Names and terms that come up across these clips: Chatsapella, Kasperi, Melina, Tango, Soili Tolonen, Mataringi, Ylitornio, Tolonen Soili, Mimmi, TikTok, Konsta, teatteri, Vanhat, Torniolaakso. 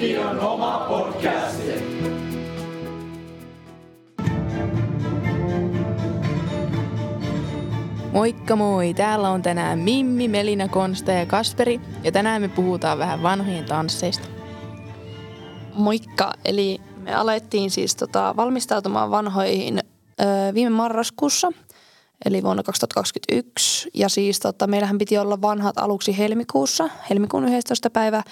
Tunkion oma podcast. Moikka moi! Täällä on tänään Mimmi, Melina, Konsta ja Kasperi. Ja tänään me puhutaan vähän vanhojen tansseista. Moikka! Eli me alettiin siis valmistautumaan vanhoihin viime marraskuussa, eli vuonna 2021. Ja siis meillähän piti olla vanhat aluksi helmikuussa, helmikuun 11. päivä.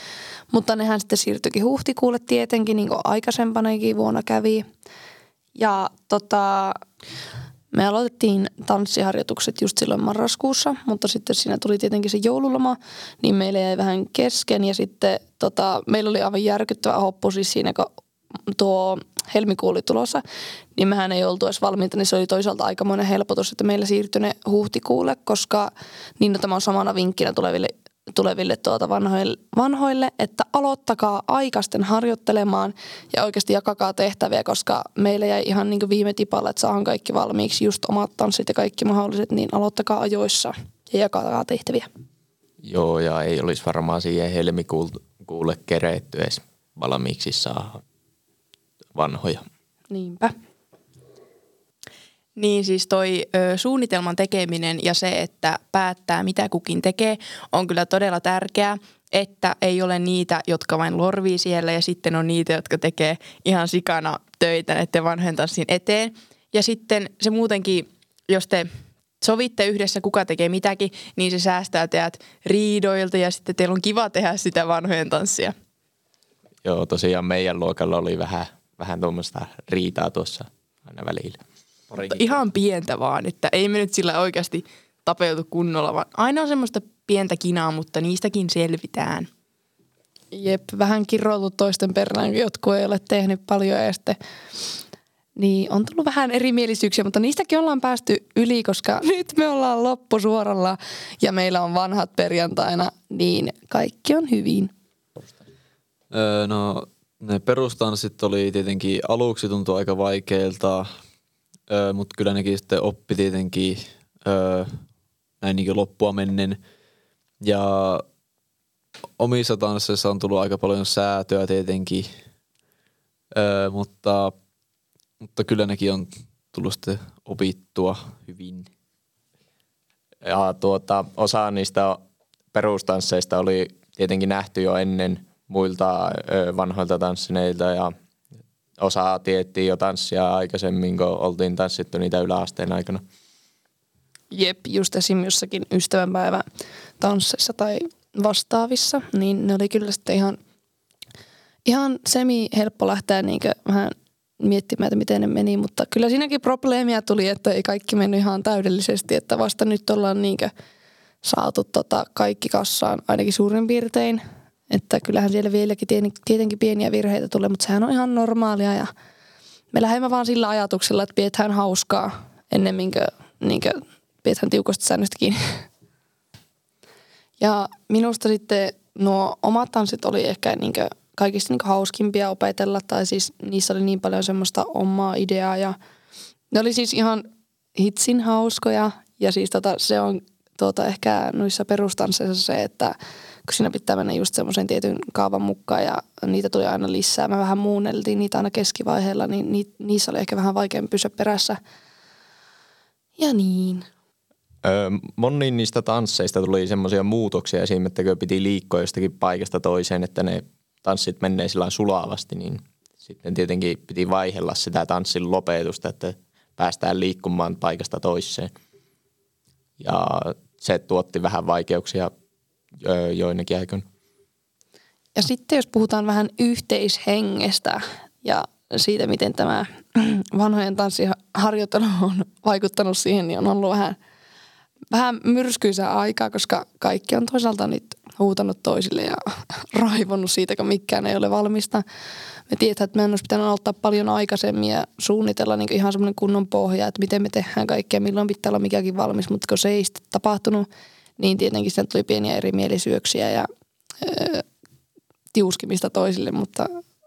Mutta nehän sitten siirtyikin huhtikuulle tietenkin, niin kuin aikaisempanakin vuonna kävi. Ja me aloitettiin tanssiharjoitukset just silloin marraskuussa, mutta sitten siinä tuli tietenkin se joululoma, niin meillä jäi vähän kesken. Ja sitten meillä oli aivan järkyttävä hoppu siis siinä, kun tuo helmikuu oli tulossa, niin mehän ei oltu edes valmiita, niin se oli toisaalta aikamoinen helpotus, että meillä siirtyi ne huhtikuulle, koska niin tämä on samana vinkkinä tuleville vanhoille, että aloittakaa aikaisten harjoittelemaan ja oikeasti jakakaa tehtäviä, koska meillä jäi ihan niin kuin viime tipalla, että saadaan kaikki valmiiksi, just omat tanssit ja kaikki mahdolliset, niin aloittakaa ajoissa ja jakakaa tehtäviä. Joo, ja ei olisi varmaan siihen helmikuulle keretty edes valmiiksi saada vanhoja. Niinpä. Niin siis toi suunnitelman tekeminen ja se, että päättää mitä kukin tekee, on kyllä todella tärkeää, että ei ole niitä, jotka vain lorvii siellä ja sitten on niitä, jotka tekee ihan sikana töitä näiden vanhojen tanssin eteen. Ja sitten se muutenkin, jos te sovitte yhdessä, kuka tekee mitäkin, niin se säästää teidät riidoilta ja sitten teillä on kiva tehdä sitä vanhojen tanssia. Joo, tosiaan meidän luokalla oli vähän tuommoista riitaa tuossa aina välillä. Ihan pientä vaan, että ei me nyt sillä oikeasti tapeutu kunnolla, vaan aina on semmoista pientä kinaa, mutta niistäkin selvitään. Jep, vähän kiroiltu toisten perään, jotkut ei ole tehnyt paljon ja sitten niin on tullut vähän erimielisyyksiä, mutta niistäkin ollaan päästy yli, koska nyt me ollaan loppusuoralla ja meillä on vanhat perjantaina, niin kaikki on hyvin. No ne perustanssit oli tietenkin aluksi tuntui aika vaikeilta, mutta kyllä nekin sitten oppi tietenkin näin niin kuin loppua mennen. Ja omissa tansseissa on tullut aika paljon säätöä tietenkin, mutta kyllä nekin on tullut sitten opittua hyvin. Ja osa niistä perustansseista oli tietenkin nähty jo ennen muilta vanhoilta tanssineilta ja osaa tiettiin jo tanssia aikaisemmin, kun oltiin tanssittu niitä yläasteen aikana. Jep, just esim. Jossakin ystävänpäivä tansseissa tai vastaavissa, niin ne oli kyllä sitten ihan semi-helppo lähteä niin vähän miettimään, että miten ne meni, mutta kyllä siinäkin probleemia tuli, että ei kaikki mennyt ihan täydellisesti, että vasta nyt ollaan niin saatu kaikki kassaan ainakin suurin piirtein. Että kyllähän siellä vieläkin tietenkin pieniä virheitä tulee, mutta sehän on ihan normaalia ja me lähdemme vaan sillä ajatuksella, että pidetään hauskaa ennemmin kuin pidetään tiukasta säännöstä kiinni. Ja minusta sitten nuo omat tanssit oli ehkä kaikista hauskimpia opetella tai siis niissä oli niin paljon semmoista omaa ideaa ja ne oli siis ihan hitsin hauskoja ja siis se on ehkä noissa perustansseissa se, että kun siinä pitää mennä just semmoisen tietyn kaavan mukaan ja niitä tuli aina lisää. Me vähän muunneltiin niitä aina keskivaiheella, niin niissä oli ehkä vähän vaikeampi pysyä perässä. Ja niin. Moniin niistä tansseista tuli semmoisia muutoksia esiin, että kun piti liikkua jostakin paikasta toiseen, että ne tanssit menee sillä sulavasti, niin sitten tietenkin piti vaihella sitä tanssin lopetusta, että päästään liikkumaan paikasta toiseen. Ja se tuotti vähän vaikeuksia joinakin aikoina. Ja sitten jos puhutaan vähän yhteishengestä ja siitä, miten tämä vanhojen tanssiharjoittelu on vaikuttanut siihen, niin on ollut vähän myrskyisää aikaa, koska kaikki on toisaalta nyt huutanut toisille ja raivonnut siitä, kun mikään ei ole valmista. Me tiedetään, että meidän olisi pitänyt aloittaa paljon aikaisemmin ja suunnitella niin ihan semmoinen kunnon pohja, että miten me tehdään kaikkea, milloin pitää olla mikäkin valmis, mutta kun se ei sitten tapahtunut, niin tietenkin siinä tuli pieniä erimielisyyksiä ja tiuskimista toisille, mutta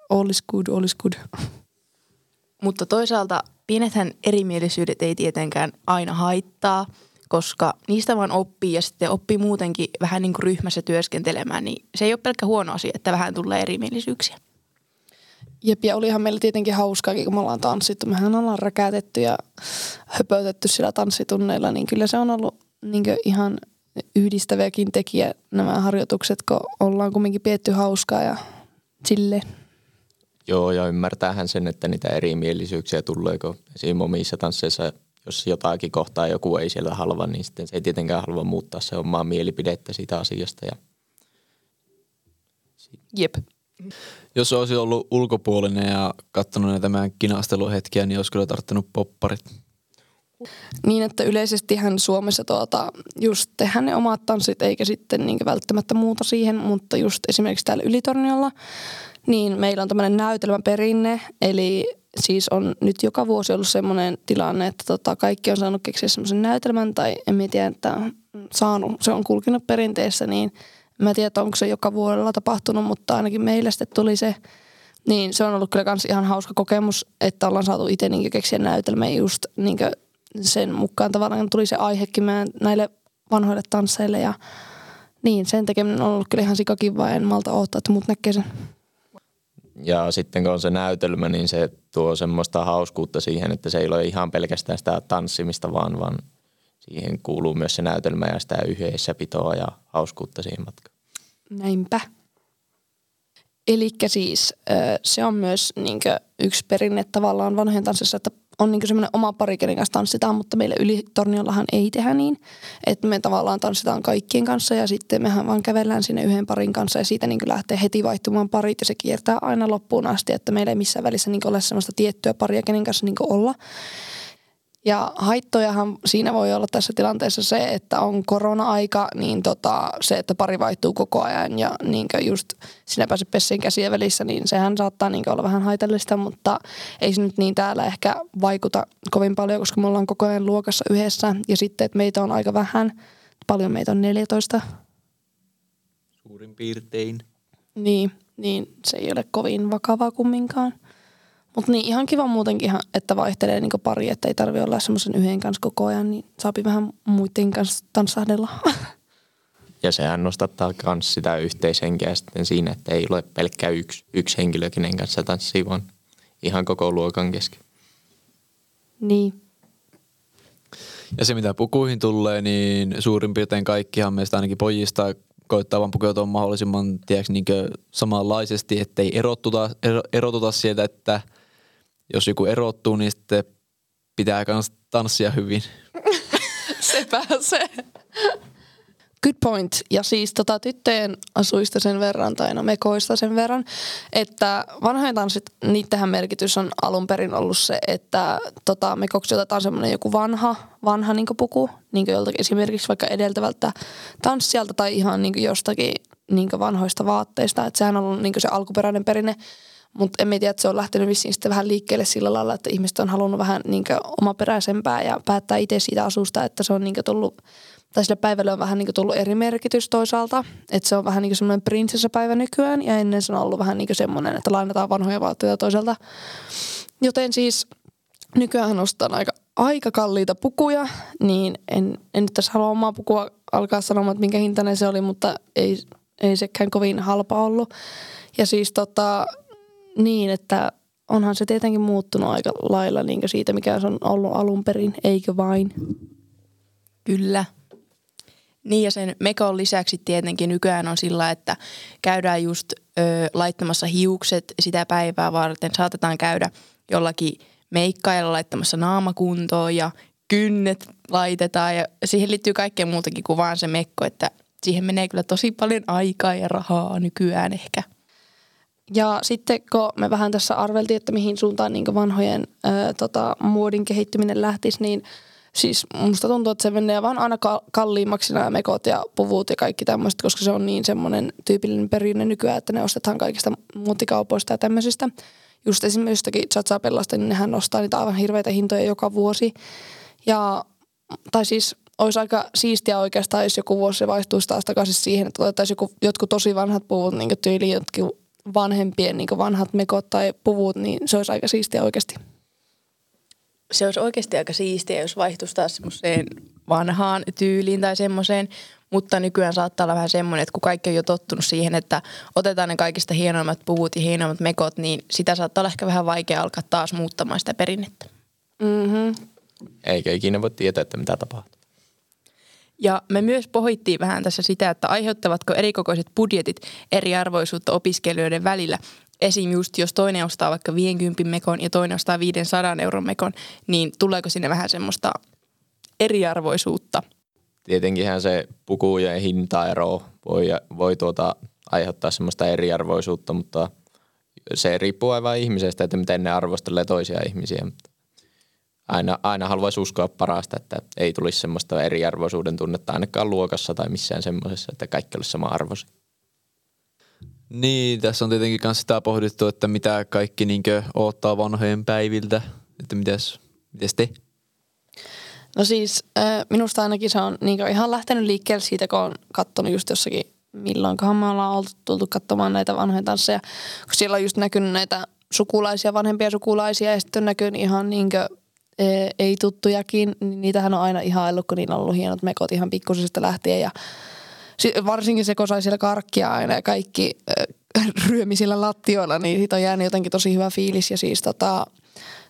all is good, all is good. Mutta toisaalta pienethän erimielisyydet ei tietenkään aina haittaa, koska niistä vaan oppii ja sitten oppii muutenkin vähän niin kuin ryhmässä työskentelemään, niin se ei ole pelkkä huono asia, että vähän tulee erimielisyyksiä. Jep, ja olihan meillä tietenkin hauskaakin, kun me ollaan tanssittu. Mehän ollaan räkätetty ja höpötetty sillä tanssitunneilla, niin kyllä se on ollut niin ihan yhdistäviäkin tekijä nämä harjoitukset, kun ollaan kumminkin pietty hauskaa ja silleen. Joo, ja ymmärtäähän sen, että niitä erimielisyyksiä tulee, kun esimerkiksi omissa tansseissa, jos jotakin kohtaa joku ei siellä halua, niin sitten se ei tietenkään halua muuttaa se omaa mielipidettä siitä asiasta. Ja... Jep. Jos olisi ollut ulkopuolinen ja katsonut näitä meidän kinasteluhetkiä, niin olisi kyllä tarttunut popparit. Niin, että yleisestihän Suomessa just tehdään ne omat tanssit, eikä sitten niin välttämättä muuta siihen, mutta just esimerkiksi täällä Ylitorniolla, niin meillä on tämmöinen näytelmäperinne, eli siis on nyt joka vuosi ollut semmoinen tilanne, että kaikki on saanut keksiä semmoisen näytelmän, tai en tiedä, että saanut, se on kulkinut perinteessä, niin mä tiedän, onko se joka vuodella tapahtunut, mutta ainakin meillä sitten tuli se. Niin se on ollut kyllä kans ihan hauska kokemus, että ollaan saatu itse niin keksiä näytelmä just niin sen mukaan tavallaan tuli se aihekin näille vanhoille tansseille ja niin sen tekeminen on ollut kyllä ihan sikakivaa ja en malta odottaa, että muut näkee sen. Ja sitten kun on se näytelmä, niin se tuo semmoista hauskuutta siihen, että se ei ole ihan pelkästään sitä tanssimista, vaan siihen kuuluu myös se näytelmä ja sitä yhdessäpitoa ja hauskuutta siihen matkaan. Näinpä. Elikkä siis se on myös niinkö yksi perinne tavallaan vanhojen tanssissa, että on niinkö semmoinen oma parikelin kanssa tanssitaan, mutta meillä Ylitorniollahan ei tehdä niin, että me tavallaan tanssitaan kaikkien kanssa ja sitten mehän vaan kävellään sinne yhden parin kanssa ja siitä niinkö lähtee heti vaihtumaan parit ja se kiertää aina loppuun asti, että meillä ei missään välissä niinkö ole semmoista tiettyä paria, kenen kanssa niinkö olla. Ja haittojahan siinä voi olla tässä tilanteessa se, että on korona-aika, niin se, että pari vaihtuu koko ajan ja niinkö just sinä pääset pessien käsien välissä, niin sehän saattaa niinkö olla vähän haitallista, mutta ei se nyt niin täällä ehkä vaikuta kovin paljon, koska me ollaan koko ajan luokassa yhdessä ja sitten, että meitä on aika vähän, paljon meitä on 14. Suurin piirtein. Niin se ei ole kovin vakavaa kumminkaan. Mutta niin ihan kiva muutenkin, että vaihtelee niinku pari, että ei tarvitse olla semmoisen yhden kanssa koko ajan, niin saapi vähän muiden kanssa tanssahdella. Ja sehän nostattaa myös sitä yhteishenkeä sitten siinä, että ei ole pelkkä yksi henkilö, kenen kanssa tanssii, vaan ihan koko luokan kesken. Niin. Ja se mitä pukuihin tulee, niin suurin piirtein kaikkihan meistä ainakin pojista koittaa vaan pukeutua mahdollisimman niinkö samanlaisesti, ettei erotuta sieltä, että jos joku erottuu, niin sitten pitää kans tanssia hyvin. Sepä se. Good point. Ja siis tyttöjen asuista sen verran, tai no mekoista sen verran, että vanhojen tanssit, niittähän merkitys on alun perin ollut se, että mekoksi otetaan semmoinen joku vanha niin kuin puku, niin kuin joltakin esimerkiksi vaikka edeltävältä tanssijalta tai ihan niin kuin jostakin niin kuin vanhoista vaatteista. Että sehän on ollut niin kuin se alkuperäinen perinne. Mutta en tiedä, että se on lähtenyt vissiin sitten vähän liikkeelle sillä lailla, että ihmiset on halunnut vähän niinkö omaperäisempää ja päättää itse siitä asusta, että se on niinkö tullut, tai sillä päivällä on vähän niinkö tullut eri merkitys toisaalta. Että se on vähän niinkö semmoinen prinsessapäivä nykyään ja ennen se on ollut vähän niinkö semmoinen, että lainataan vanhoja vaatteita toisaalta. Joten siis nykyään ostaan aika kalliita pukuja, niin en nyt tässä halua omaa pukua alkaa sanomaan, että minkä hintainen se oli, mutta ei sekään kovin halpa ollut. Ja siis niin, että onhan se tietenkin muuttunut aika lailla niin siitä, mikä se on ollut alun perin, eikö vain? Kyllä. Niin ja sen mekon lisäksi tietenkin nykyään on sillä, että käydään just laittamassa hiukset sitä päivää varten. Saatetaan käydä jollakin meikkailla laittamassa naamakuntoon ja kynnet laitetaan ja siihen liittyy kaikkea muutakin kuin vaan se mekko, että siihen menee kyllä tosi paljon aikaa ja rahaa nykyään ehkä. Ja sitten kun me vähän tässä arveltiin, että mihin suuntaan niin vanhojen muodin kehittyminen lähtisi, niin siis musta tuntuu, että se menee vaan aina kalliimmaksi nämä mekot ja puvut ja kaikki tämmöiset, koska se on niin semmoinen tyypillinen perinne nykyään, että ne ostetaan kaikista muotikaupoista ja tämmöisistä. Just esimerkiksi jostakin Chatsapellasta, niin nehän nostaa niitä aivan hirveitä hintoja joka vuosi. Tai siis olisi aika siistiä oikeastaan, jos joku vuosi se vaihtuisi taas takaisin siihen, että otettaisiin jotkut tosi vanhat puvut, niin tyyliin jotkin vanhempien niin kuin vanhat mekot tai puvut, niin se olisi aika siistiä oikeasti. Se olisi oikeasti aika siistiä, jos vaihtuisi taas semmoiseen vanhaan tyyliin tai semmoiseen. Mutta nykyään saattaa olla vähän semmoinen, että kun kaikki on jo tottunut siihen, että otetaan ne kaikista hienoimmat puvut ja hienoimmat mekot, niin sitä saattaa olla ehkä vähän vaikea alkaa taas muuttamaan sitä perinnettä. Mm-hmm. Eikä ikinä voi tietää, että mitä tapahtuu. Ja me myös pohittiin vähän tässä sitä, että aiheuttavatko erikokoiset budjetit eriarvoisuutta opiskelijoiden välillä. Esim. Just jos toinen ostaa vaikka 50 mekon ja toinen ostaa 500 € mekon, niin tuleeko sinne vähän semmoista eriarvoisuutta? Tietenkinhän se pukujen hintaero voi aiheuttaa semmoista eriarvoisuutta, mutta se riippuu aivan ihmisestä, että miten ne arvostelee toisia ihmisiä. Aina haluaisi uskoa parasta, että ei tulisi semmoista eriarvoisuuden tunnetta ainakaan luokassa tai missään semmoisessa, että kaikki olisi sama arvoisia. Niin, tässä on tietenkin myös sitä pohdittu, että mitä kaikki niinkö odottaa vanhojen päiviltä, että mites te? No siis minusta ainakin se on niinkö ihan lähtenyt liikkeelle siitä, kun on katsonut just jossakin, milloinkohan me ollaan tultu katsomaan näitä vanhoja tansseja, kun siellä on just näkynyt näitä sukulaisia, vanhempia sukulaisia ja sitten on näkynyt ihan niinkö ei tuttujakin, niin niitähän on aina ihaillut, kun niillä on ollut hienot mekot ihan pikkusista lähtien ja varsinkin se, kun sai siellä karkkia aina ja kaikki ryömisillä lattioilla, niin siitä on jäänyt jotenkin tosi hyvä fiilis. Ja siis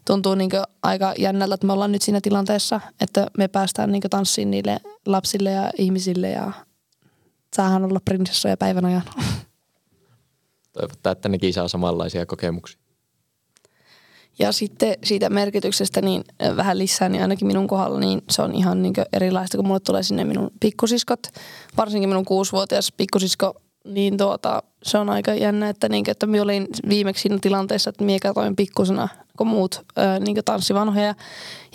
tuntuu niin kuin aika jännältä, että me ollaan nyt siinä tilanteessa, että me päästään niin kuin tanssiin niille lapsille ja ihmisille. Ja saahan olla prinsessoja päivän ajan. Toivottaa, että nekin saa samanlaisia kokemuksia. Ja sitten siitä merkityksestä niin vähän lisää, niin ainakin minun kohdalla niin se on ihan niin kuin erilaista, kun mulle tulee sinne minun pikkusiskot. Varsinkin minun 6-vuotias pikkusisko, niin se on aika jännä, että, niin kuin, että minä olin viimeksi siinä tilanteessa, että minä katsoin pikkusena, kun muut niin kuin tanssivanhoja.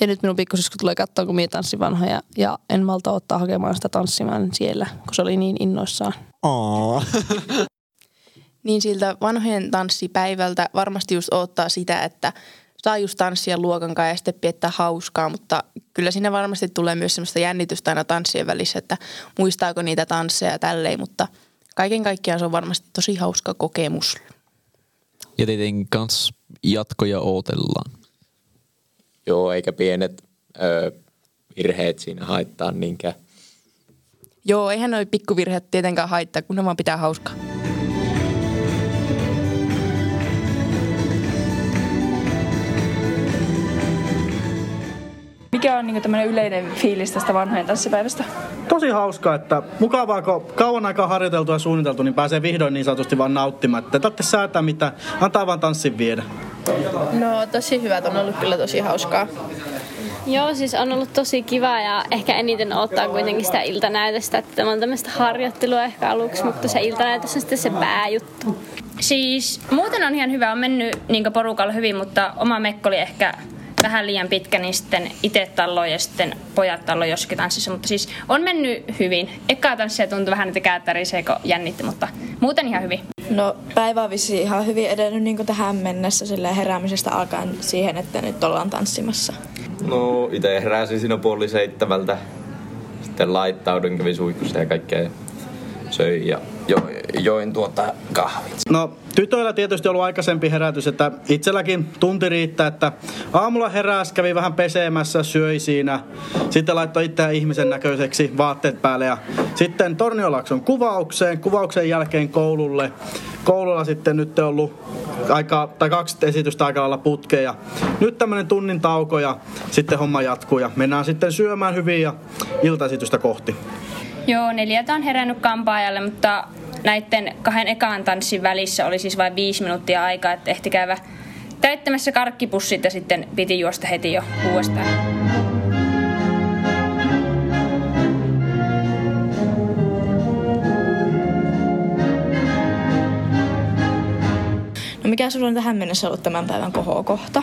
Ja nyt minun pikkusisko tulee katsoa, kun minä tanssivanhoja. Ja en malta ottaa hakemaan sitä tanssimaan siellä, kun se oli niin innoissaan. Niin siltä vanhojen tanssipäivältä varmasti just odottaa sitä, että saa just tanssia luokan kanssa ja sitten piettää hauskaa, mutta kyllä siinä varmasti tulee myös semmoista jännitystä aina tanssien välissä, että muistaako niitä tansseja ja tälleen, mutta kaiken kaikkiaan se on varmasti tosi hauska kokemus. Ja tietenkin kans jatkoja odotellaan. Joo, eikä pienet virheet siinä haittaa niinkään. Joo, eihän noi pikkuvirheet tietenkään haittaa, kun ne vaan pitää hauskaa. Mikä on niin tämmöinen yleinen fiilis tästä vanhojen tanssipäivästä? Tosi hauskaa, että mukavaa, kun kauan aikaa harjoiteltu ja suunniteltu, niin pääsee vihdoin niin sanotusti vaan nauttimaan. Että täytyy säätää mitä, antaa vaan tanssin viedä. No tosi hyvä, on ollut kyllä tosi hauskaa. Joo, siis on ollut tosi kiva ja ehkä eniten odottaa kuitenkin sitä iltanäytöstä. Että tämä on tämmöistä harjoittelua ehkä aluksi, mutta se iltanäytös on sitten se pääjuttu. Siis muuten on ihan hyvä, on mennyt niin porukalla hyvin, mutta oma mekko oli ehkä vähän liian pitkä, niin sitten itse talloin ja sitten pojat talloin jossakin tanssissa. Mutta siis on mennyt hyvin. Ekaa tanssia tuntui vähän, että käätärisee, kun jännitti, mutta muuten ihan hyvin. No päivä on vissiin ihan hyvin edennyt niin tähän mennessä silleen heräämisestä alkaen siihen, että nyt ollaan tanssimassa. No itse heräsin siinä 6:30. Sitten laittaudun, kävin suihkussa ja kaikkea söin ja join kahvit. No tytöillä tietysti on ollut aikaisempi herätys, että itselläkin tunti riittää, että aamulla heräs, kävi vähän pesemässä, söi siinä. Sitten laittoi itseään ihmisen näköiseksi vaatteet päälle ja sitten Torniolaakson kuvauksen jälkeen koululle. Koululla sitten nyt on ollut kaksi esitystä aika lailla putkeja. Nyt tämmönen tunnin tauko ja sitten homma jatkuu ja mennään sitten syömään hyvin ja iltaesitystä kohti. Joo, 4 on herännyt kampaajalle, mutta näiden 2 ekaan tanssin välissä oli siis vain 5 minuuttia aikaa, että ehti käydä täyttämässä karkkipussit ja sitten piti juosta heti jo uudestaan. No mikä sulla on tähän mennessä ollut tämän päivän kohokohta?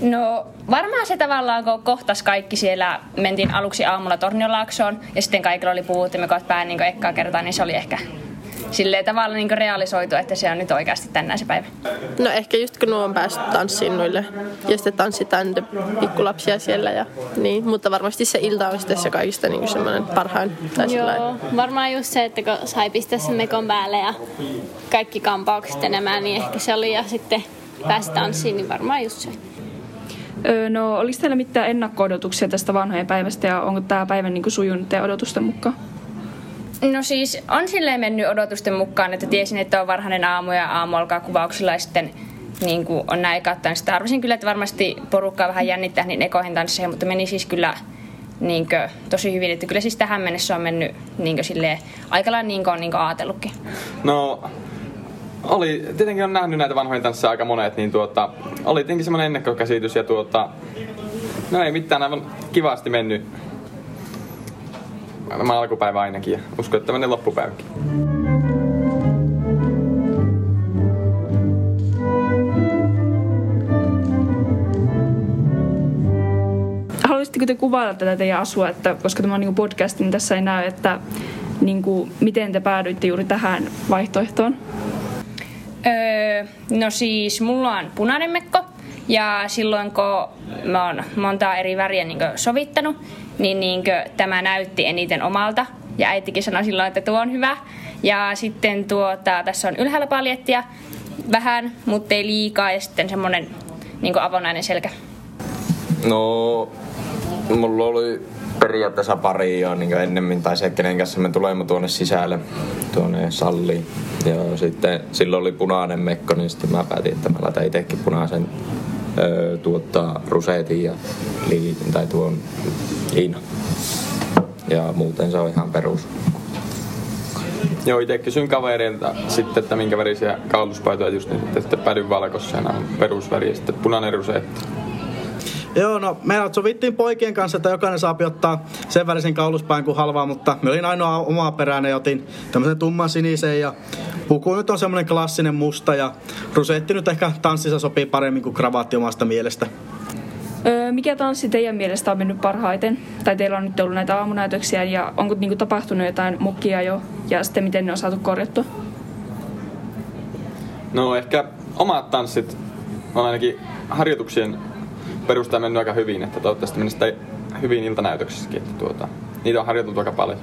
No varmaan se tavallaan, kun kohtas kaikki siellä, mentiin aluksi aamulla Torniolaaksoon ja sitten kaikilla oli puvut ja mekot päähän niin ekkaa kertaa, niin se oli ehkä silleen tavallaan niin realisoitu, että se on nyt oikeasti tänään se päivä. No ehkä just kun nuo on päässyt tanssiin noille ja sitten tanssitaan pikkulapsia siellä ja niin, mutta varmasti se ilta on sitten se kaikista niin semmoinen parhain. Joo, varmaan just se, että kun sai pistää sen mekon päälle ja kaikki kampaukset ja nämä, niin ehkä se oli ja sitten pääsi tanssiin, niin varmaan just se. No, oliko teillä mitään ennakko-odotuksia tästä vanhojen päivästä ja onko tämä päivä niin kuin sujunut teidän odotusten mukaan? No siis on silleen mennyt odotusten mukaan, että tiesin, että on varhainen aamu ja aamu alkaa kuvauksilla ja sitten niin kuin on näin kattanut. Sitä arvasin kyllä, että varmasti porukkaa vähän jännittää niin ekoihin tansseihin, mutta meni siis kyllä niin kuin tosi hyvin. Että kyllä siis tähän mennessä on mennyt niin kuin silleen aikalaan niin kuin on niin kuin ajatellutkin. No oli, tietenkin on nähnyt näitä vanhoja tansseja aika monet, niin oli tietenkin semmoinen ennakkokäsitys ja no ei mitään, aivan kivasti mennyt. Mä alkupäivä ainakin ja uskon, että menee loppupäiväkin. Haluaisitteko te kuvailla tätä teidän asua, että koska tämä on niinku podcast, niin tässä ei näy, että niinku, miten te päädyitte juuri tähän vaihtoehtoon? No siis mulla on punainen mekko ja silloin kun mä oon montaa eri väriä niin sovittanut, niin, tämä näytti eniten omalta ja äitikin sanoi silloin, että tuo on hyvä. Ja sitten tässä on ylhäällä paljettia vähän, mutta ei liikaa ja sitten semmonen niin avonainen selkä. No mulla oli periaatteessa pari jo niin ennemmin tai se, kenen kanssa me tulemme tuonne sisälle, tuonne salliin. Ja sitten silloin oli punainen mekko, niin sitten mä päätin, että mä laitan itsekin punaisen rusetin ja lilitin tai tuon liina. Ja muuten se on ihan perus. Joo, itse kysyn kaverilta sitten, että minkä värisiä kauluspaitoja just niin, että sitten päädyin valkoisena perusväri ja sitten punainen rusetti. Joo, no meillä sovittiin poikien kanssa, että jokainen saapi ottaa sen värisen kauluspäin kuin halvaa, mutta me olin ainoa omaa peräinen ja otin tämmöisen tumman sinisen ja puku nyt on semmoinen klassinen musta ja rusetti nyt ehkä tanssissa sopii paremmin kuin kravaatti omasta mielestä. Mikä tanssi teidän mielestä on mennyt parhaiten? Tai teillä on nyt ollut näitä aamunäytöksiä ja onko niinku tapahtunut jotain mukia jo ja sitten miten ne on saatu korjattua? No ehkä omat tanssit on ainakin harjoituksien perusta on mennyt aika hyvin, että toivottavasti meni sitä hyvin iltanäytöksissäkin, että niitä on harjoiteltu aika paljon.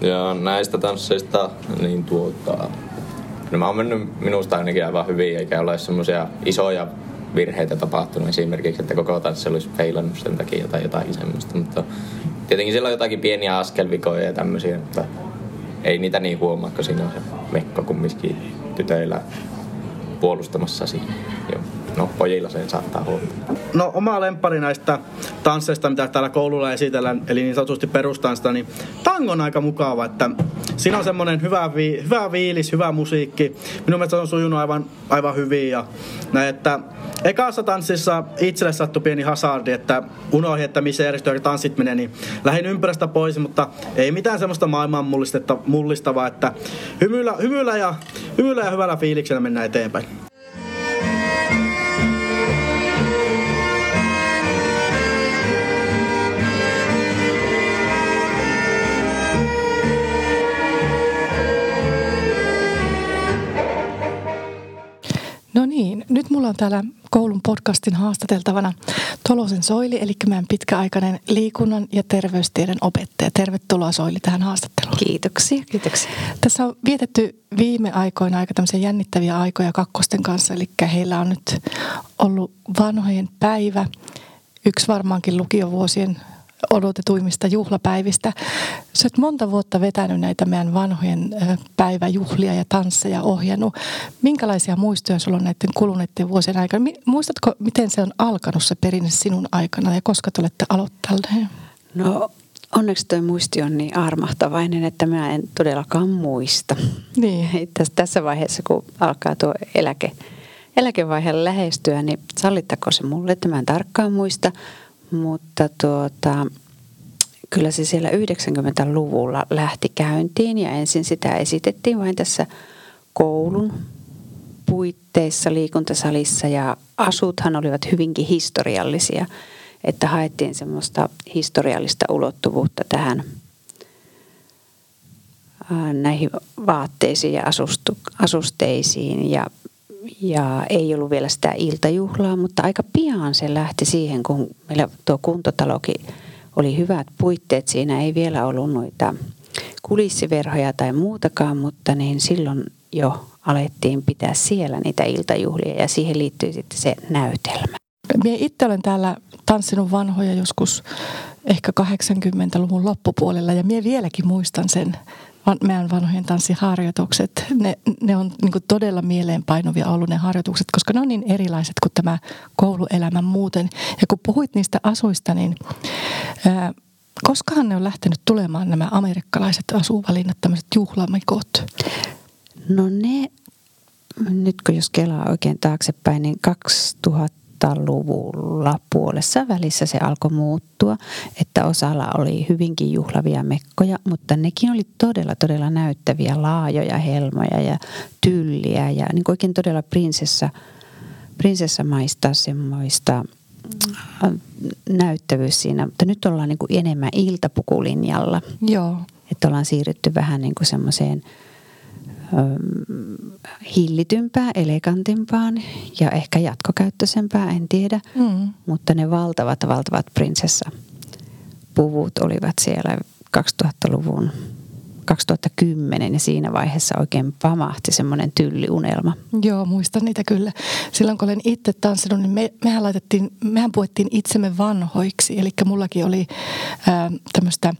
Ja näistä tansseista, niin nämä on mennyt minusta ainakin aivan hyvin, eikä ole semmoisia isoja virheitä tapahtunut esimerkiksi, että koko tanssi olisi feilannut sen takia tai jotain semmoista, mutta tietenkin siellä on jotakin pieniä askelvikoja ja tämmöisiä, mutta ei niitä niin huomaa, kun siinä on se mekko kumminkin tytöillä puolustamassa siinä. Joo. No, pojilla sen saattaa huomioon. No, oma lemppari näistä tansseista, mitä täällä koululla esitellään, eli niin sanotusti perustanssista, niin tango on aika mukava, että siinä on semmoinen hyvä viilis, hyvä musiikki. Minun mielestä se on sujunut aivan hyvin ja näin, että ekassa tanssissa itselle sattui pieni hasardi, että unohdin, että missä järjestöjäkin tanssit menee, niin lähdin ympäristä pois, mutta ei mitään semmoista maailman mullistavaa, että hymyillä ja hyvällä fiiliksellä mennään eteenpäin. No niin, nyt mulla on täällä koulun podcastin haastateltavana Tolosen Soili, eli meidän pitkäaikainen liikunnan ja terveystiedon opettaja. Tervetuloa Soili tähän haastatteluun. Kiitoksia, kiitoksia. Tässä on vietetty viime aikoina aika tämmöisiä jännittäviä aikoja kakkosten kanssa, eli heillä on nyt ollut vanhojen päivä, yksi varmaankin lukiovuosien odotetuimmista juhlapäivistä. Sä oot monta vuotta vetänyt näitä meidän vanhojen päiväjuhlia ja tansseja ohjannut. Minkälaisia muistoja sulla on näiden kuluneiden vuosien aikana? Muistatko, miten se on alkanut se perinne sinun aikana ja koska te olette aloittaneet? No onneksi toi muisti on niin armahtavainen, että minä en todellakaan muista. Niin. Tässä vaiheessa, kun alkaa tuo eläkevaihe lähestyä, niin sallittako se mulle, että mä en tarkkaan muista. Mutta kyllä se siellä 90-luvulla lähti käyntiin ja ensin sitä esitettiin vain tässä koulun puitteissa liikuntasalissa ja asuthan olivat hyvinkin historiallisia, että haettiin semmoista historiallista ulottuvuutta tähän näihin vaatteisiin ja asusteisiin ja ei ollut vielä sitä iltajuhlaa, mutta aika pian se lähti siihen, kun meillä tuo kuntotalokin oli hyvät puitteet. Siinä ei vielä ollut noita kulissiverhoja tai muutakaan, mutta niin silloin jo alettiin pitää siellä niitä iltajuhlia ja siihen liittyy sitten se näytelmä. Minä itse olen täällä tanssinut vanhoja joskus ehkä 80-luvun loppupuolella ja minä vieläkin muistan sen. Meidän vanhojen tanssiharjoitukset, ne on niin kuin todella mieleenpainuvia ollut ne harjoitukset, koska ne on niin erilaiset kuin tämä kouluelämä muuten. Ja kun puhuit niistä asuista, niin koskahan ne on lähtenyt tulemaan nämä amerikkalaiset asuvalinnat, tämmöiset juhlamikot? No ne, nyt kun jos kelaa oikein taaksepäin, niin 2000-luvulla puolessa välissä se alkoi muuttua, että osalla oli hyvinkin juhlavia mekkoja, mutta nekin oli todella, todella näyttäviä, laajoja helmoja ja tylliä ja niin kuin oikein todella prinsessamaista semmoista näyttävyys siinä, mutta nyt ollaan niin kuin enemmän iltapukulinjalla. Joo. Että ollaan siirrytty vähän niin kuin semmoiseen hillitympää, elegantimpaan ja ehkä jatkokäyttöisempää, en tiedä. Mm. Mutta ne valtavat prinsessapuvut olivat siellä 2000-luvun, 2010 ja siinä vaiheessa oikein pamahti semmoinen tylliunelma. Joo, muistan niitä kyllä. Silloin kun olen itse tanssinut, niin mehän puettiin itsemme vanhoiksi. Eli mullakin oli tämmöistä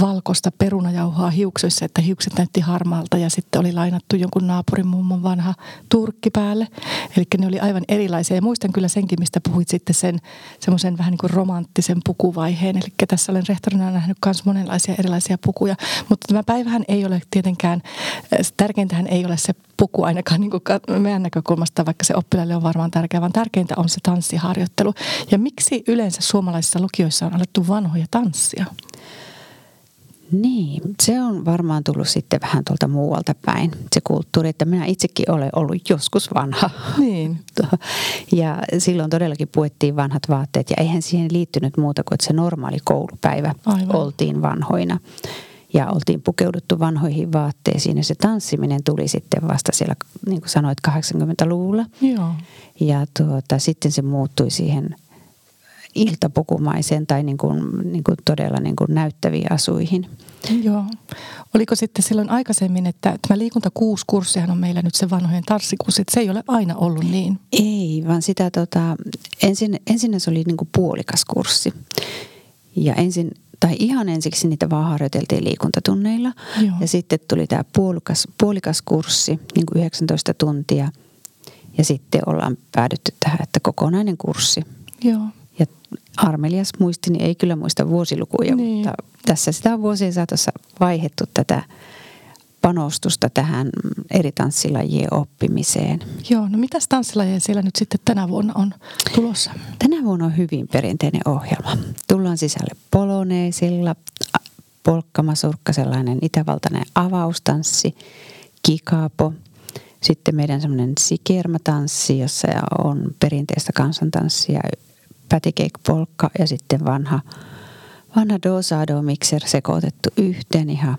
valkoista perunajauhaa hiuksissa, että hiukset näytti harmaalta ja sitten oli lainattu jonkun naapurin mummon vanha turkki päälle. Eli ne oli aivan erilaisia ja muistan kyllä senkin, mistä puhuit sitten sen semmoisen vähän niin kuin romanttisen pukuvaiheen. Eli tässä olen rehtorina nähnyt myös monenlaisia erilaisia pukuja, mutta tämä päivähän ei ole tietenkään, tärkeintähän ei ole se puku ainakaan niin kuin meidän näkökulmasta, vaikka se oppilaille on varmaan tärkeää, vaan tärkeintä on se tanssiharjoittelu. Ja miksi yleensä suomalaisissa lukioissa on alettu vanhoja tanssia? Niin, se on varmaan tullut sitten vähän tuolta muualta päin, se kulttuuri, että minä itsekin olen ollut joskus vanha. Niin. Ja silloin todellakin puettiin vanhat vaatteet ja eihän siihen liittynyt muuta kuin, että se normaali koulupäivä. Aivan. Oltiin vanhoina. Ja oltiin pukeuduttu vanhoihin vaatteisiin ja se tanssiminen tuli sitten vasta siellä, niin kuin sanoit, 80-luvulla. Joo. Ja sitten se muuttui siihen iltapukumaiseen tai niin kuin todella niin kuin näyttäviin asuihin. Joo. Oliko sitten silloin aikaisemmin, että tämä liikunta 6-kurssihan on meillä nyt se vanhojen tanssikurssi, että se ei ole aina ollut niin? Ei, vaan sitä ensin se oli niin kuin puolikas kurssi. Ja ihan ensiksi niitä vaan harjoiteltiin liikuntatunneilla. Joo. Ja sitten tuli tämä puolikas kurssi, niin kuin 19 tuntia. Ja sitten ollaan päädytty tähän, että kokonainen kurssi. Joo. Ja armelias muistini ei kyllä muista vuosilukuja, niin. Mutta tässä sitä on vuosien saatossa vaihdettu tätä panostusta tähän eri tanssilajien oppimiseen. Joo, no mitäs tanssilajeja siellä nyt sitten tänä vuonna on tulossa? Tänä vuonna on hyvin perinteinen ohjelma. Tullaan sisälle poloneisilla, polkkamasurkka, sellainen itävaltainen avaustanssi, kikapo. Sitten meidän semmoinen sikermatanssi, jossa on perinteistä kansantanssia, patty cake polkka ja sitten vanha dosado mixer sekoitettu yhteen ihan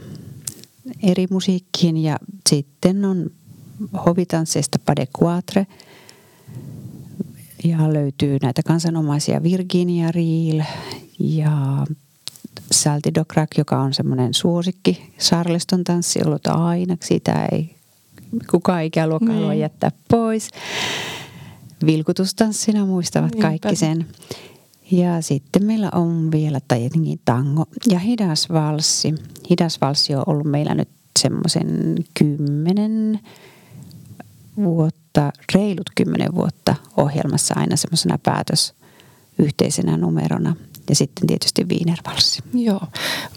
eri musiikkiin ja sitten on hovitansseista pas de quatre ja löytyy näitä kansanomaisia Virginia Reel ja Salty Dog Rack, joka on semmoinen suosikki Charleston tanssi ollut aina, sitä ei kukaan ikäluokka halua jättää pois. Vilkutustanssina muistavat kaikki sen. Ja sitten meillä on vielä tango ja hidas valssi. Hidas valssi on ollut meillä nyt semmoisen 10 vuotta, reilut 10 vuotta ohjelmassa aina semmoisena yhteisenä numerona. Ja sitten tietysti wienervalssi. Joo.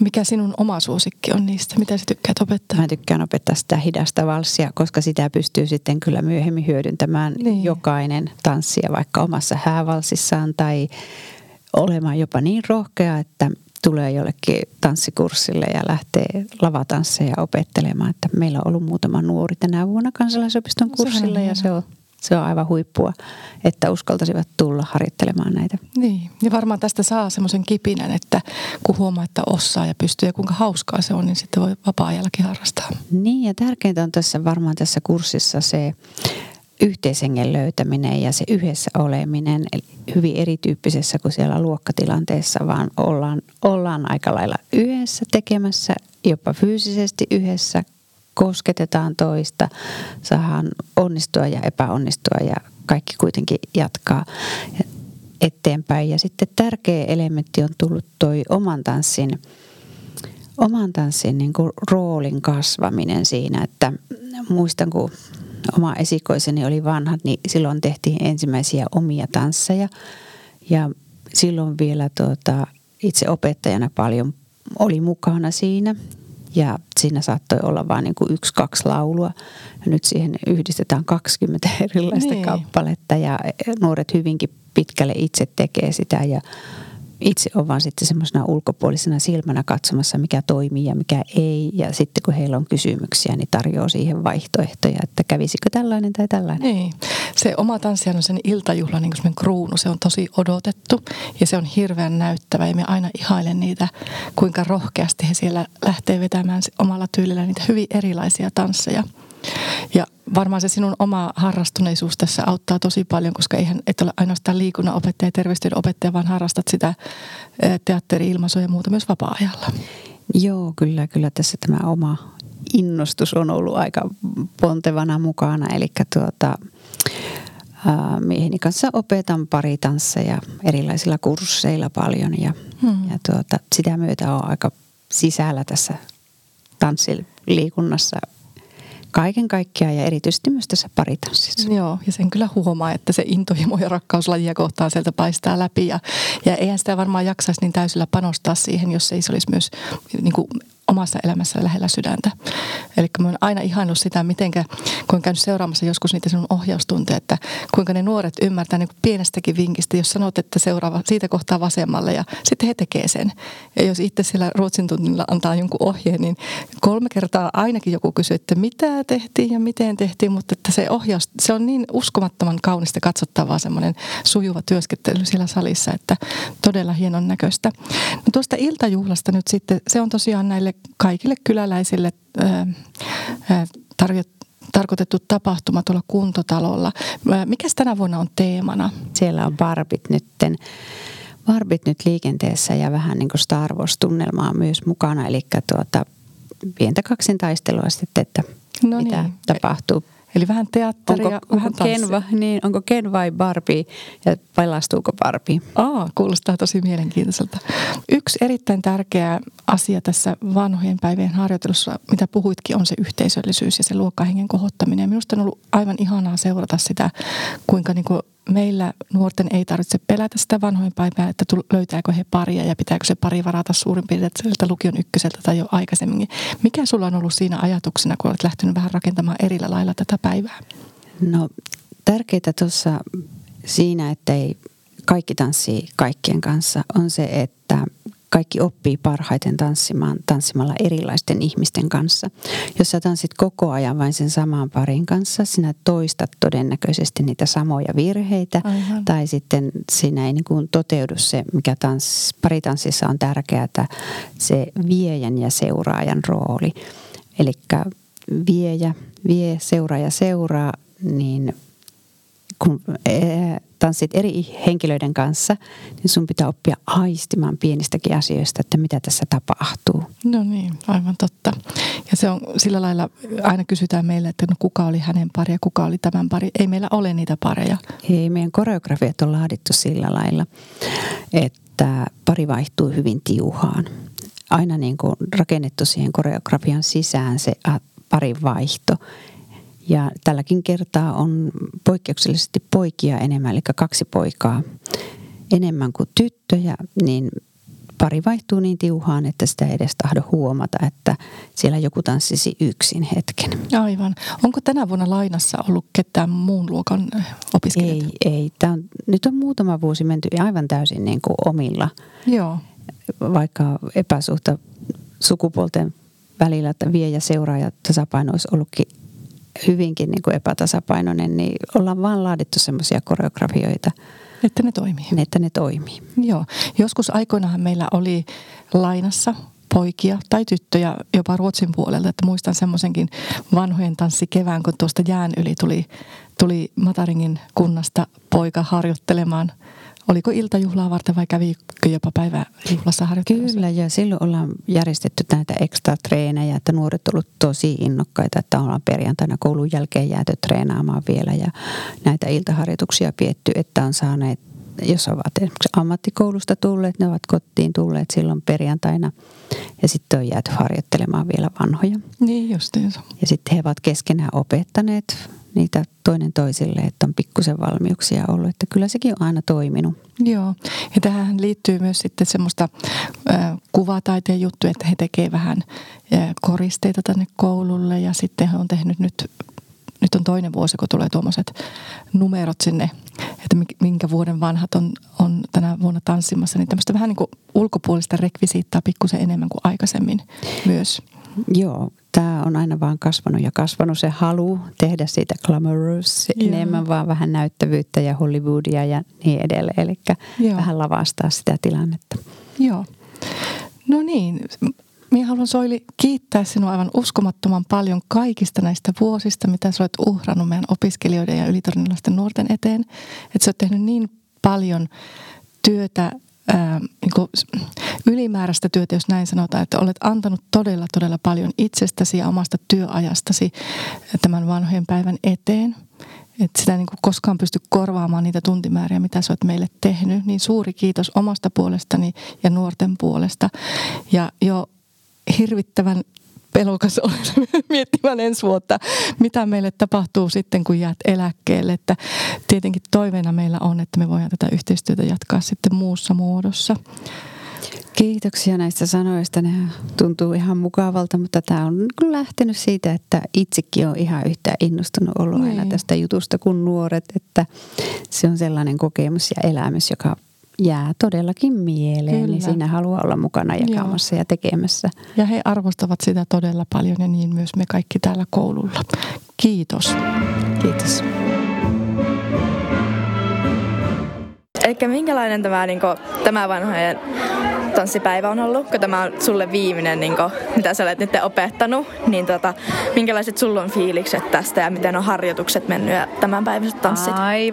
Mikä sinun oma suosikki on niistä? Mitä sä tykkäät opettaa? Mä tykkään opettaa sitä hidasta valssia, koska sitä pystyy sitten kyllä myöhemmin hyödyntämään niin. Jokainen tanssija vaikka omassa häävalssissaan tai olemaan jopa niin rohkea, että tulee jollekin tanssikurssille ja lähtee lavatansseja opettelemaan. Että meillä on ollut muutama nuori tänä vuonna kansalaisopiston kurssilla ja se on aivan huippua, että uskaltaisivat tulla harjoittelemaan näitä. Niin, ja varmaan tästä saa semmoisen kipinän, että kun huomaa, että osaa ja pystyy ja kuinka hauskaa se on, niin sitten voi vapaa-ajallakin harrastaa. Niin, ja tärkeintä on tässä kurssissa se yhteishengen löytäminen ja se yhdessä oleminen. Eli hyvin erityyppisessä kuin siellä luokkatilanteessa, vaan ollaan aika lailla yhdessä tekemässä, jopa fyysisesti yhdessä. Kosketetaan toista, saadaan onnistua ja epäonnistua ja kaikki kuitenkin jatkaa. eteenpäin. Ja sitten tärkeä elementti on tullut toi oman tanssin niin kuin roolin kasvaminen siinä, että muistan kun oma esikoiseni oli Vanhat, niin silloin tehtiin ensimmäisiä omia tansseja ja silloin vielä itse opettajana paljon oli mukana siinä ja siinä saattoi olla vain niin kuin 1-2 laulua. Ja nyt siihen yhdistetään 20 erilaista kappaletta ja nuoret hyvinkin pitkälle itse tekee sitä ja itse on vaan sitten semmoisena ulkopuolisena silmänä katsomassa, mikä toimii ja mikä ei. Ja sitten kun heillä on kysymyksiä, niin tarjoaa siihen vaihtoehtoja, että kävisikö tällainen tai tällainen. Niin. Se oma tanssihan on sen iltajuhla, niin kuin semmoinen kruunu. Se on tosi odotettu ja se on hirveän näyttävä. Ja me aina ihailen niitä, kuinka rohkeasti he siellä lähtee vetämään omalla tyylillä niitä hyvin erilaisia tansseja. Ja varmaan se sinun oma harrastuneisuus tässä auttaa tosi paljon, koska eihän et ole ainoastaan liikunnanopettaja ja terveystiedon opettaja, vaan harrastat sitä teatteri-ilmaisua ja muuta myös vapaa-ajalla. Joo, kyllä tässä tämä oma innostus on ollut aika pontevana mukana. Eli mieheni kanssa opetan pari tansseja erilaisilla kursseilla paljon ja, sitä myötä on aika sisällä tässä tanssiliikunnassa kaiken kaikkiaan ja erityisesti myös tässä paritanssissa. Joo, ja sen kyllä huomaa, että se intohimo ja rakkaus lajia kohtaan sieltä paistaa läpi. Ja eihän sitä varmaan jaksaisi niin täysillä panostaa siihen, jos ei se olisi myös niin kuin omassa elämässä lähellä sydäntä. Eli mä oon aina ihannut sitä, kun oon käynyt seuraamassa joskus niitä sinun ohjaustunteja, että kuinka ne nuoret ymmärtää niin kuin pienestäkin vinkistä, jos sanot, että seuraava siitä kohtaa vasemmalle ja sitten he tekee sen. Ja jos itse siellä Ruotsin tunnilla antaa jonkun ohjeen, niin 3 kertaa ainakin joku kysyy, että mitä tehtiin ja miten tehtiin, mutta että se ohjaus, se on niin uskomattoman kaunista katsottavaa semmoinen sujuva työskentely siellä salissa, että todella hienon näköistä. No tuosta iltajuhlasta nyt sitten, se on tosiaan näille kaikille kyläläisille tarkoitettu tapahtuma tuolla Kuntotalolla. Mikäs tänä vuonna on teemana? Siellä on barbit nyt liikenteessä ja vähän niin kuin Star Wars-tunnelmaa myös mukana. Eli pientä kaksintaistelua sitten, että mitä tapahtuu. Eli vähän teatteria, vähän tanssia. Niin, onko Ken vai Barbie vai lastuuko Barbie? Kuulostaa tosi mielenkiintoiselta. Yksi erittäin tärkeä asia tässä vanhojen päivien harjoittelussa, mitä puhuitkin, on se yhteisöllisyys ja se luokkahengen kohottaminen. Minusta on ollut aivan ihanaa seurata sitä, kuinka meillä nuorten ei tarvitse pelätä sitä vanhojen päivää, että löytääkö he paria ja pitääkö se pari varata suurin piirtein sieltä lukion 1 tai jo aikaisemmin. Mikä sulla on ollut siinä ajatuksena, kun olet lähtenyt vähän rakentamaan erillä lailla tätä päivää? No tärkeää tuossa siinä, että ei kaikki tanssii kaikkien kanssa, on se, että kaikki oppii parhaiten tanssimalla erilaisten ihmisten kanssa. Jos sä tanssit koko ajan vain sen samaan parin kanssa, sinä toistat todennäköisesti niitä samoja virheitä. Aivan. Tai sitten siinä ei niin kuin toteudu se, mikä paritanssissa on tärkeää, se viejän ja seuraajan rooli. Eli viejä vie, seuraaja seuraa, niin kun tanssit eri henkilöiden kanssa, niin sun pitää oppia aistimaan pienistäkin asioista, että mitä tässä tapahtuu. No niin, aivan totta. Ja se on sillä lailla, aina kysytään meillä, että no kuka oli hänen pari ja kuka oli tämän pari. Ei meillä ole niitä pareja. Ei, meidän koreografiat on laadittu sillä lailla, että pari vaihtuu hyvin tiuhaan. Aina niin kuin rakennettu siihen koreografian sisään se parin vaihto. Ja tälläkin kertaa on poikkeuksellisesti poikia enemmän, eli 2 poikaa enemmän kuin tyttöjä, niin pari vaihtuu niin tiuhaan, että sitä ei edes tahdo huomata, että siellä joku tanssisi yksin hetken. Aivan. Onko tänä vuonna lainassa ollut ketään muun luokan opiskelijoita? Ei. Nyt on muutama vuosi menty aivan täysin niin kuin omilla. Joo. Vaikka epäsuhta sukupuolten välillä, että vie ja seuraaja tasapaino olisi ollutkin hyvinkin niin kuin epätasapainoinen, niin ollaan vaan laadittu semmoisia koreografioita. Että ne toimii. Joo. Joskus aikoinahan meillä oli lainassa poikia tai tyttöjä jopa Ruotsin puolelta, että muistan semmoisenkin vanhojen tanssikevään, kun tuosta jään yli tuli Mataringin kunnasta poika harjoittelemaan. Oliko iltajuhlaa varten vai kävikö jopa päiväjuhlassa harjoittelussa? Kyllä, ja silloin ollaan järjestetty näitä ekstra-treenejä, että nuoret ovat olleet tosi innokkaita, että ollaan perjantaina koulun jälkeen jääty treenaamaan vielä ja näitä iltaharjoituksia pietty, että on saaneet jos ovat esimerkiksi ammattikoulusta tulleet, ne ovat kotiin tulleet silloin perjantaina ja sitten on jääty harjoittelemaan vielä vanhoja. Niin justiinsa. Ja sitten he ovat keskenään opettaneet niitä toinen toisille, että on pikkusen valmiuksia ollut, että kyllä sekin on aina toiminut. Joo, ja tähän liittyy myös sitten semmoista kuvataiteen juttuja, että he tekee vähän koristeita tänne koululle ja sitten he on tehnyt nyt on toinen vuosi, kun tulee tuommoiset numerot sinne, että minkä vuoden vanhat on tänä vuonna tanssimassa, niin tämmöistä vähän niin kuin ulkopuolista rekvisiittaa pikkusen enemmän kuin aikaisemmin myös. Joo, tämä on aina vaan kasvanut ja kasvanut se halu tehdä siitä glamorous enemmän, vaan vähän näyttävyyttä ja Hollywoodia ja niin edelleen, eli vähän lavastaa sitä tilannetta. Joo, no niin. Minä haluan, Soili, kiittää sinua aivan uskomattoman paljon kaikista näistä vuosista, mitä sinä olet uhrannut meidän opiskelijoiden ja ylitorniolaisten nuorten eteen. Että sinä olet tehnyt niin paljon työtä, niin ylimääräistä työtä, jos näin sanotaan, että olet antanut todella, todella paljon itsestäsi ja omasta työajastasi tämän vanhojen päivän eteen. Että sitä niin kuin koskaan pysty korvaamaan niitä tuntimääriä, mitä sä oot meille tehnyt. Niin suuri kiitos omasta puolestani ja nuorten puolesta. Ja jo hirvittävän pelokas olen miettimään ensi vuotta, mitä meille tapahtuu sitten, kun jäät eläkkeelle. Että tietenkin toiveena meillä on, että me voidaan tätä yhteistyötä jatkaa sitten muussa muodossa. Kiitoksia näistä sanoista. Ne tuntuu ihan mukavalta, mutta tämä on lähtenyt siitä, että itsekin on ihan yhtä innostunut ollut aina tästä jutusta kuin nuoret. Että se on sellainen kokemus ja elämys, joka jää todellakin mieleen, niin siinä haluaa olla mukana jakamassa ja tekemässä. Ja he arvostavat sitä todella paljon ja niin myös me kaikki täällä koululla. Kiitos. Kiitos. Elikkä minkälainen tämä, niin kuin, tämä vanhojen tanssipäivä on ollut, kun tämä on sulle viimeinen, niin kuin, mitä sä olet nyt opettanut, niin minkälaiset sulla on fiilikset tästä ja miten on harjoitukset mennyt ja tämänpäiväiset tanssit?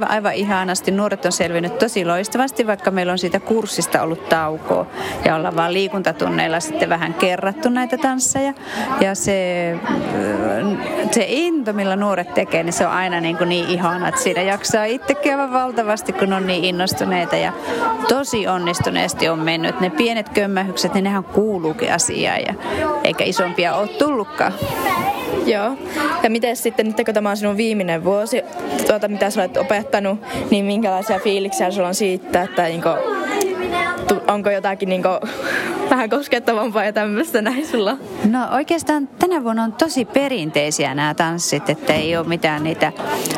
Aivan ihanasti. Nuoret on selvinnyt tosi loistavasti, vaikka meillä on siitä kurssista ollut taukoa ja ollaan vaan liikuntatunneilla sitten vähän kerrattu näitä tansseja. Ja se into, millä nuoret tekee, niin se on aina niin ihana, että siinä jaksaa itsekin aivan valtavasti, kun on niin innostuneita ja tosi onnistuneesti on mennyt. Ne pienet kömmähykset, niin nehän kuuluukin asiaan, eikä isompia ole tullutkaan. Joo. Ja miten sitten, nyt kun tämä on sinun viimeinen vuosi, mitä sinä olet opettanut, niin minkälaisia fiiliksiä sinulla on siitä, että onko jotakin vähän koskettavampaa ja tämmöistä näin sulla? No oikeastaan tänä vuonna on tosi perinteisiä nämä tanssit, että ei ole mitään niitä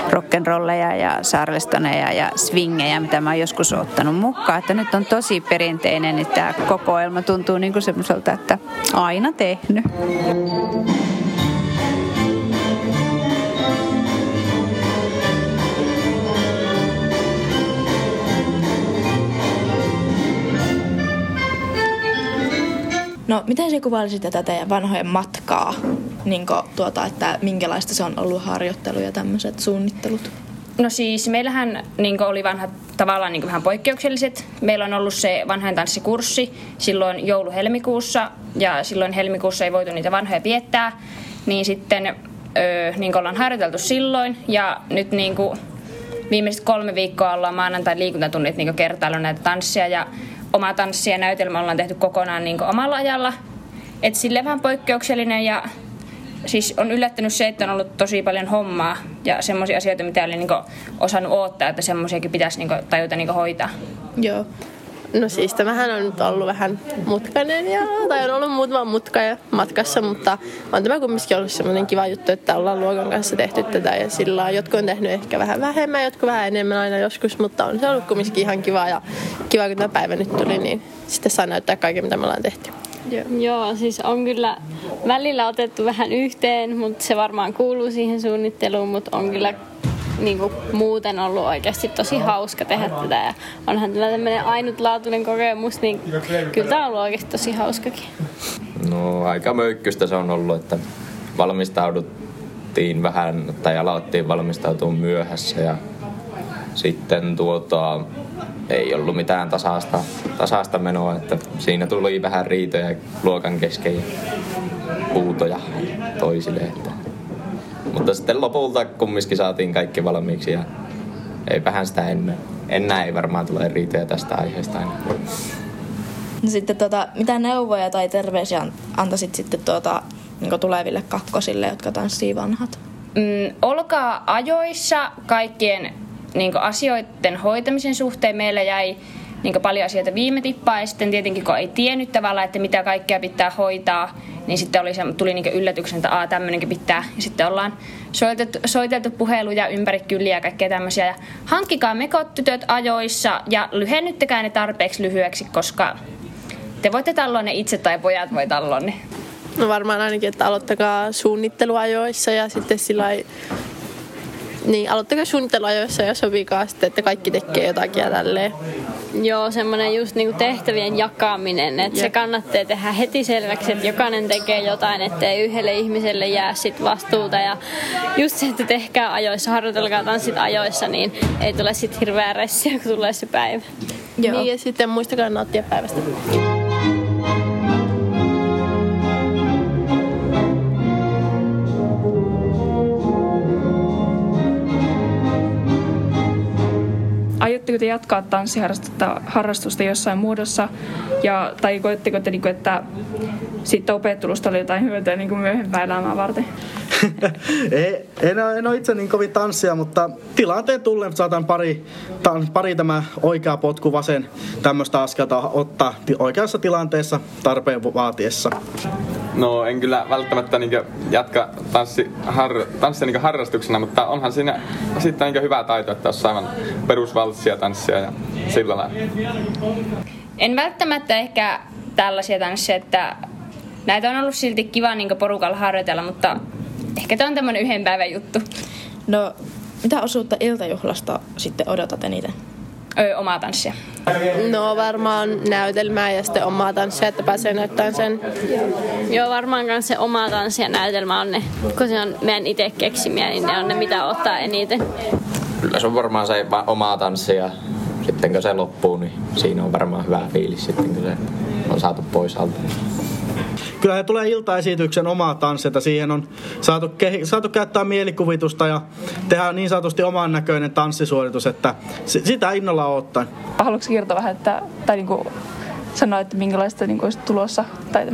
rock'n'rolleja ja charlestoneja ja swingejä, mitä mä oon joskus ottanut mukaan. Että nyt on tosi perinteinen, niin tämä kokoelma tuntuu niin kuin semmoiselta, että aina tehnyt. No, miten se kuvailisit tätä teidän vanhojen matkaa, että minkälaista se on ollut harjoittelu ja tämmöiset suunnittelut? No siis meillähän oli vanhat tavallaan vähän poikkeukselliset. Meillä on ollut se vanhain tanssikurssi silloin joulu-helmikuussa ja silloin helmikuussa ei voitu niitä vanhoja viettää. Niin sitten ollaan harjoiteltu silloin ja nyt viimeiset 3 viikkoa ollaan maanantain liikuntatunnit kertailu näitä tanssia ja oma tanssi ja näytelmä ollaan tehty kokonaan omalla ajalla. Et silleen vähän poikkeuksellinen ja siis on yllättänyt se, että on ollut tosi paljon hommaa ja semmoisia asioita, mitä oli osannut odottaa, että semmoisiakin pitäisi tajuta hoitaa. Joo. No siis tämähän on nyt ollut vähän mutkainen tai on ollut muutama mutka ja matkassa, mutta on tämä kumminkin ollut semmoinen kiva juttu, että ollaan luokan kanssa tehty tätä ja sillä jotkut on tehnyt ehkä vähän vähemmän, jotkut vähän enemmän aina joskus, mutta on se ollut kumminkin ihan kiva ja kiva, kun tämä päivä nyt tuli, niin sitten saa näyttää kaiken, mitä me ollaan tehty. Joo, siis on kyllä välillä otettu vähän yhteen, mutta se varmaan kuuluu siihen suunnitteluun, mutta on kyllä muuten ollut oikeasti tosi hauska tehdä tätä ja onhan tämä tämmöinen ainutlaatuinen kokemus, niin kyllä tämä on ollut oikeasti tosi hauskakin. No aika möykkystä se on ollut, että valmistauduttiin vähän tai aloittiin valmistautua myöhässä ja sitten ei ollut mitään tasaista menoa, että siinä tuli vähän riitoja luokan kesken ja huutoja toisille, mutta sitten lopulta kumminkin saatiin kaikki valmiiksi ja eipähän sitä ennen. Enää ei varmaan tule riitoja tästä aiheesta aina. No sitten mitä neuvoja tai terveisiä antaisit sitten niin tuleville kakkosille, jotka tanssii Vanhat? Olkaa ajoissa kaikkien niin asioiden hoitamisen suhteen. Meillä jäi niin paljon asioita viime tippaa ja sitten tietenkin kun ei tiennyt tavallaan, että mitä kaikkea pitää hoitaa, niin sitten tuli niin yllätyksen, että tämmöinenkin pitää. Ja sitten ollaan soiteltu puheluja ympäri kyliä ja kaikkea tämmöisiä. Ja hankkikaa mekot tytöt ajoissa ja lyhennyttekää ne tarpeeksi lyhyeksi, koska te voitte talloa ne itse tai pojat voi talloa ne. No varmaan ainakin, että aloittakaa suunnitteluajoissa ja sitten sillain... Niin, aloittakaa suunnitteluajoissa ja sopikaa sitten, että kaikki tekee jotakin ja tälleen. Joo, semmoinen just niinku tehtävien jakaminen, että se kannattaa tehdä heti selväksi, että jokainen tekee jotain, ettei yhdelle ihmiselle jää sit vastuuta. Ja just se, että tehkää ajoissa, harjoitelkaa tanssit ajoissa, niin ei tule sit hirveää ressiä, kun tulee se päivä. Joo. Niin, ja sitten muistakaa nauttia päivästä. Aiotteko te jatkaa tanssiharrastusta jossain muodossa? Tai koetteko te, että siitä opettelusta oli jotain hyötyä myöhempää elämää varten? En ole itse niin kovin tanssia, mutta tilanteen tullen saatan pari tämä oikea potku vasen tämmöistä askelta ottaa oikeassa tilanteessa tarpeen vaatiessa. No en kyllä välttämättä niin jatka tanssia niin harrastuksena, mutta onhan siinä sitten niin hyvä taito, että olisi aivan perusvalssia tanssia ja sillä lailla. En välttämättä ehkä tällaisia tanssia, että näitä on ollut silti kiva niin porukalla harjoitella, mutta ehkä tämä on tämmöinen yhden päivän juttu. No, mitä osuutta iltajuhlasta sitten odotat eniten? Omaa tanssia. No varmaan näytelmää ja sitten omaa tanssia, että pääsee näyttämään sen. Joo, varmaan myös se omaa tanssia ja näytelmä on ne, kun se on meidän itse keksimiä, niin ne on ne, mitä ottaa eniten. Kyllä se on varmaan se omaa tanssia. Sitten kun se loppuu, niin siinä on varmaan hyvä fiilis sitten, kun se on saatu pois alta. Kyllä he tulee iltaesityksen omaa tanssia, siihen on saatu käyttää mielikuvitusta ja tehdä niin sanotusti oman näköinen tanssisuoritus, että sitä innolla odotan. Haluatko kertoa vähän, sanoa, että minkälaista olisi tulossa? Tai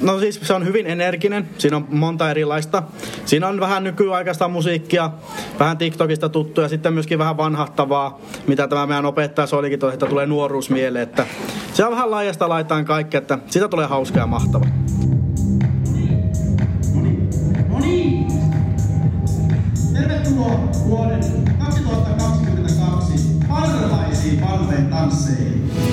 no siis se on hyvin energinen, siinä on monta erilaista. Siinä on vähän nykyaikaista musiikkia, vähän TikTokista tuttuja, sitten myöskin vähän vanhahtavaa, mitä tämä meidän opettaja Soilikin tosiaan, että tulee nuoruus mieleen. Että se on vähän laajasta laitaan kaikki, että siitä tulee hauska ja mahtava. No niin. Tervetuloa vuoden 2022 parhaisiin vanhojen tansseihin.